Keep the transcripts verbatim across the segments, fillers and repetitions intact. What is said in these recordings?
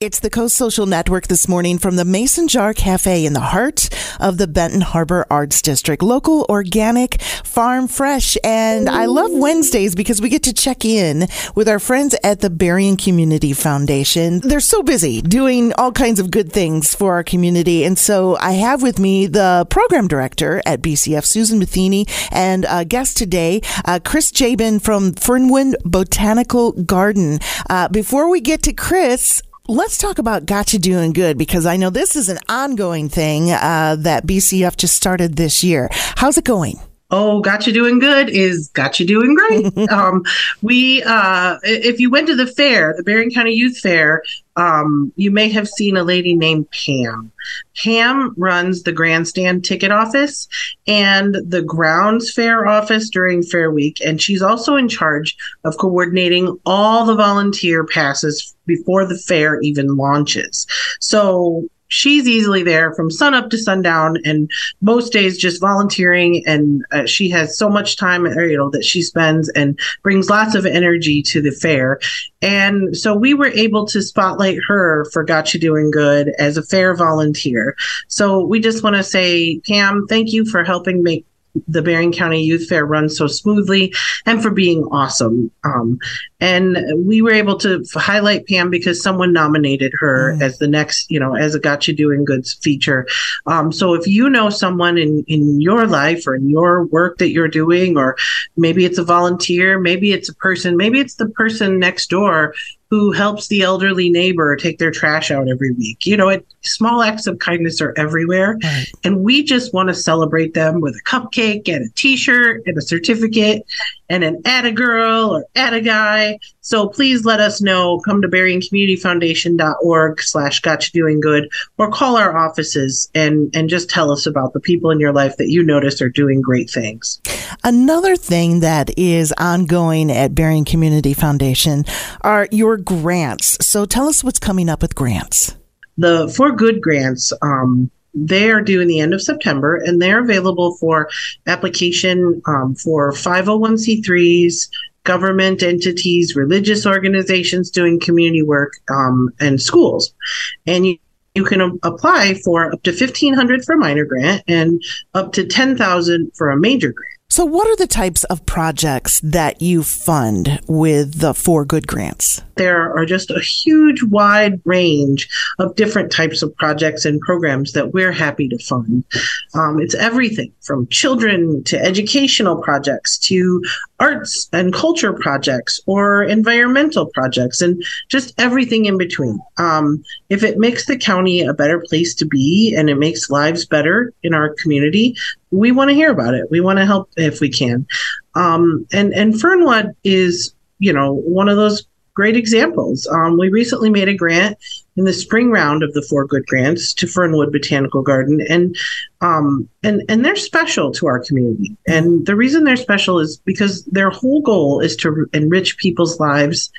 It's the Coast Social Network this morning from the Mason Jar Cafe in the heart of the Benton Harbor Arts District. Local, organic, farm fresh. And I love Wednesdays because we get to check in with our friends at the Berrien Community Foundation. They're so busy doing all kinds of good things for our community. And so I have with me the program director at B C F, Susan Matheny, and a guest today, uh, Chris Jaybin from Fernwood Botanical Garden. Uh, before we get to Chris, let's talk about Gotcha Doing Good, because I know this is an ongoing thing uh, that B C F just started this year. How's it going? Oh, Gotcha Doing Good is Gotcha Doing Great. um, we, uh, if you went to the fair, the Berrien County Youth Fair, um, you may have seen a lady named Pam. Pam runs the grandstand ticket office and the grounds fair office during fair week, and she's also in charge of coordinating all the volunteer passes before the fair even launches. So she's easily there from sunup to sundown, and most days just volunteering. And uh, she has so much time, you know, that she spends and brings lots of energy to the fair. And so we were able to spotlight her for Gotcha Doing Good as a fair volunteer. So we just want to say, Pam, thank you for helping make the Berrien County Youth Fair runs so smoothly and for being awesome. Um, and we were able to f- highlight Pam because someone nominated her mm. as the next, you know, as a Gotcha Doing Goods feature. Um, so if you know someone in, in your life or in your work that you're doing, or maybe it's a volunteer, maybe it's a person, maybe it's the person next door who helps the elderly neighbor take their trash out every week. You know, it, small acts of kindness are everywhere. Right. And we just want to celebrate them with a cupcake and a T-shirt and a certificate and an atta girl or atta guy. So please let us know. Come to berrien community foundation dot org slash gotcha doing good or call our offices and, and just tell us about the people in your life that you notice are doing great things. Another thing that is ongoing at Berrien Community Foundation are your grants. So tell us what's coming up with grants. The For Good Grants, um, they are due in the end of September, and they're available for application um, for five oh one c threes, government entities, religious organizations doing community work, um, and schools. And you You can apply for up to fifteen hundred dollars for a minor grant and up to ten thousand dollars for a major grant. So what are the types of projects that you fund with the For Good Grants? There are just a huge wide range of different types of projects and programs that we're happy to fund. Um, it's everything from children to educational projects to arts and culture projects or environmental projects and just everything in between. Um, if it makes the county a better place to be and it makes lives better in our community, we want to hear about it. We want to help if we can. Um, and, and Fernwood is, you know, one of those great examples. Um, we recently made a grant in the spring round of the For Good Grants to Fernwood Botanical Garden. And, um, and, and they're special to our community. And the reason they're special is because their whole goal is to enrich people's lives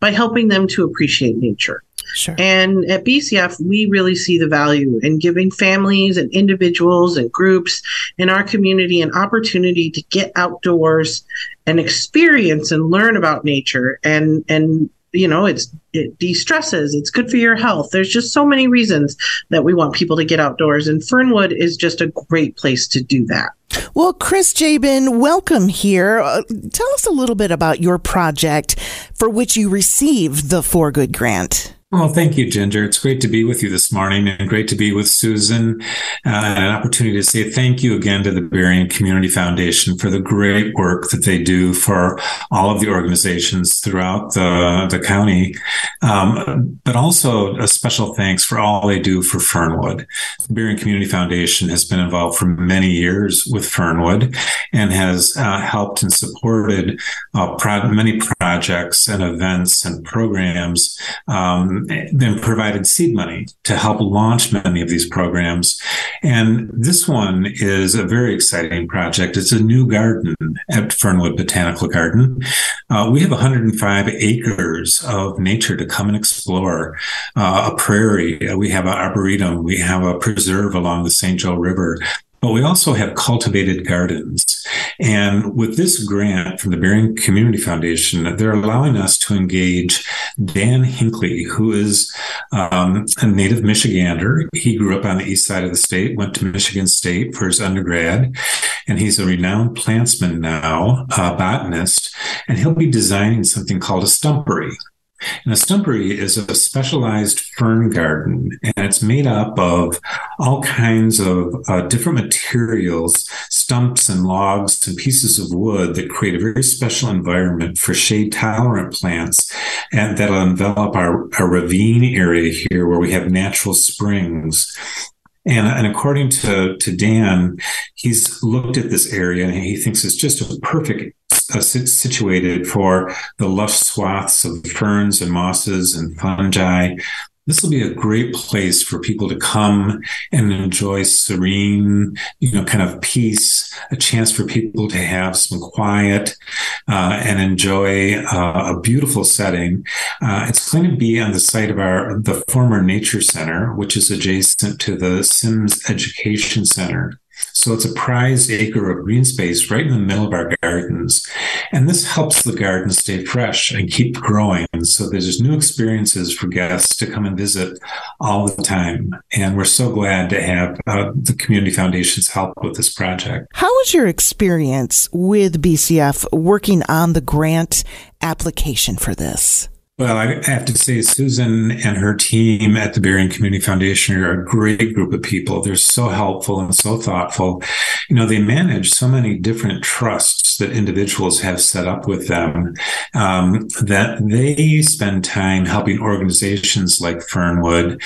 by helping them to appreciate nature. Sure. And at B C F, we really see the value in giving families and individuals and groups in our community an opportunity to get outdoors and experience and learn about nature. And, and you know, it's it de-stresses. It's good for your health. There's just so many reasons that we want people to get outdoors. And Fernwood is just a great place to do that. Well, Chris Jaybin, welcome here. Uh, tell us a little bit about your project for which you received the For Good Grant. Well, thank you, Ginger. It's great to be with you this morning and great to be with Susan. Uh, and an opportunity to say thank you again to the Berrien Community Foundation for the great work that they do for all of the organizations throughout the, the county. Um, but also a special thanks for all they do for Fernwood. The Berrien Community Foundation has been involved for many years with Fernwood and has uh, helped and supported uh, pro- many projects and events and programs, um, then provided seed money to help launch many of these programs. And this one is a very exciting project. It's a new garden at Fernwood Botanical Garden. Uh, we have one hundred five acres of nature to come and explore, uh, a prairie. We have an arboretum. We have a preserve along the Saint Joe River. But we also have cultivated gardens. And with this grant from the Berrien Community Foundation, they're allowing us to engage Dan Hinckley, who is um, a native Michigander. He grew up on the east side of the state, went to Michigan State for his undergrad, and he's a renowned plantsman now, a botanist, and he'll be designing something called a stumpery. And a stumpery is a specialized fern garden, and it's made up of all kinds of uh, different materials, stumps and logs and pieces of wood that create a very special environment for shade-tolerant plants, and that'll envelop our, our ravine area here where we have natural springs. And, and according to, to Dan, he's looked at this area and he thinks it's just a perfect uh, situated for the lush swaths of ferns and mosses and fungi. This will be a great place for people to come and enjoy serene, you know, kind of peace, a chance for people to have some quiet uh, and enjoy uh, a beautiful setting. Uh, it's going to be on the site of our the former Nature Center, which is adjacent to the Sims Education Center. So it's a prized acre of green space right in the middle of our gardens. And this helps the garden stay fresh and keep growing. So there's new experiences for guests to come and visit all the time. And we're so glad to have uh, the Community Foundation's help with this project. How was your experience with B C F working on the grant application for this? Well, I have to say Susan and her team at the Berrien Community Foundation are a great group of people. They're so helpful and so thoughtful. You know, they manage so many different trusts that individuals have set up with them um, that they spend time helping organizations like Fernwood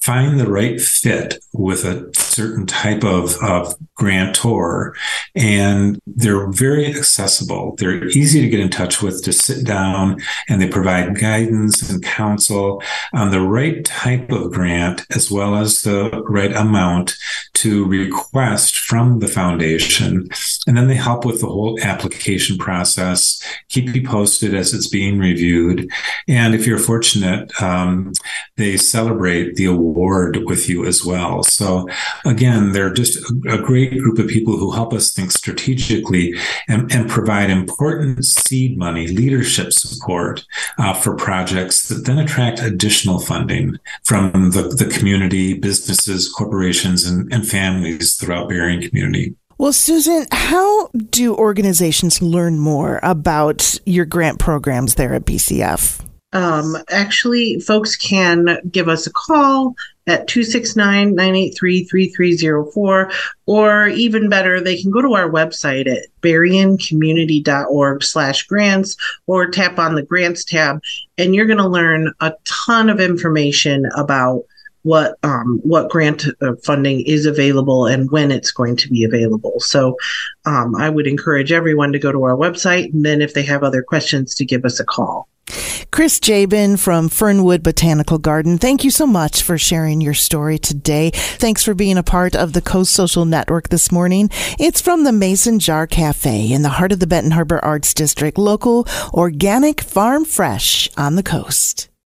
find the right fit with a certain type of, of grantor. And they're very accessible. They're easy to get in touch with, to sit down, and they provide guidance and counsel on the right type of grant, as well as the right amount to request from the foundation. And then they help with the whole application process, keep you posted as it's being reviewed. And if you're fortunate, um, they celebrate the award Board with you as well. So again, they're just a great group of people who help us think strategically and, and provide important seed money, leadership support uh, for projects that then attract additional funding from the, the community, businesses, corporations, and, and families throughout Berrien community. Well, Susan, how do organizations learn more about your grant programs there at B C F? Um, actually, folks can give us a call at two six nine, nine eight three, three three zero four, or even better, they can go to our website at berrien community dot org slash grants or tap on the grants tab, and you're going to learn a ton of information about what um, what grant funding is available and when it's going to be available. So um, I would encourage everyone to go to our website, and then if they have other questions, to give us a call. Chris Jaybin from Fernwood Botanical Garden, thank you so much for sharing your story today. Thanks for being a part of the Coast Social Network this morning. It's from the Mason Jar Cafe in the heart of the Benton Harbor Arts District, local, organic, farm fresh on the coast.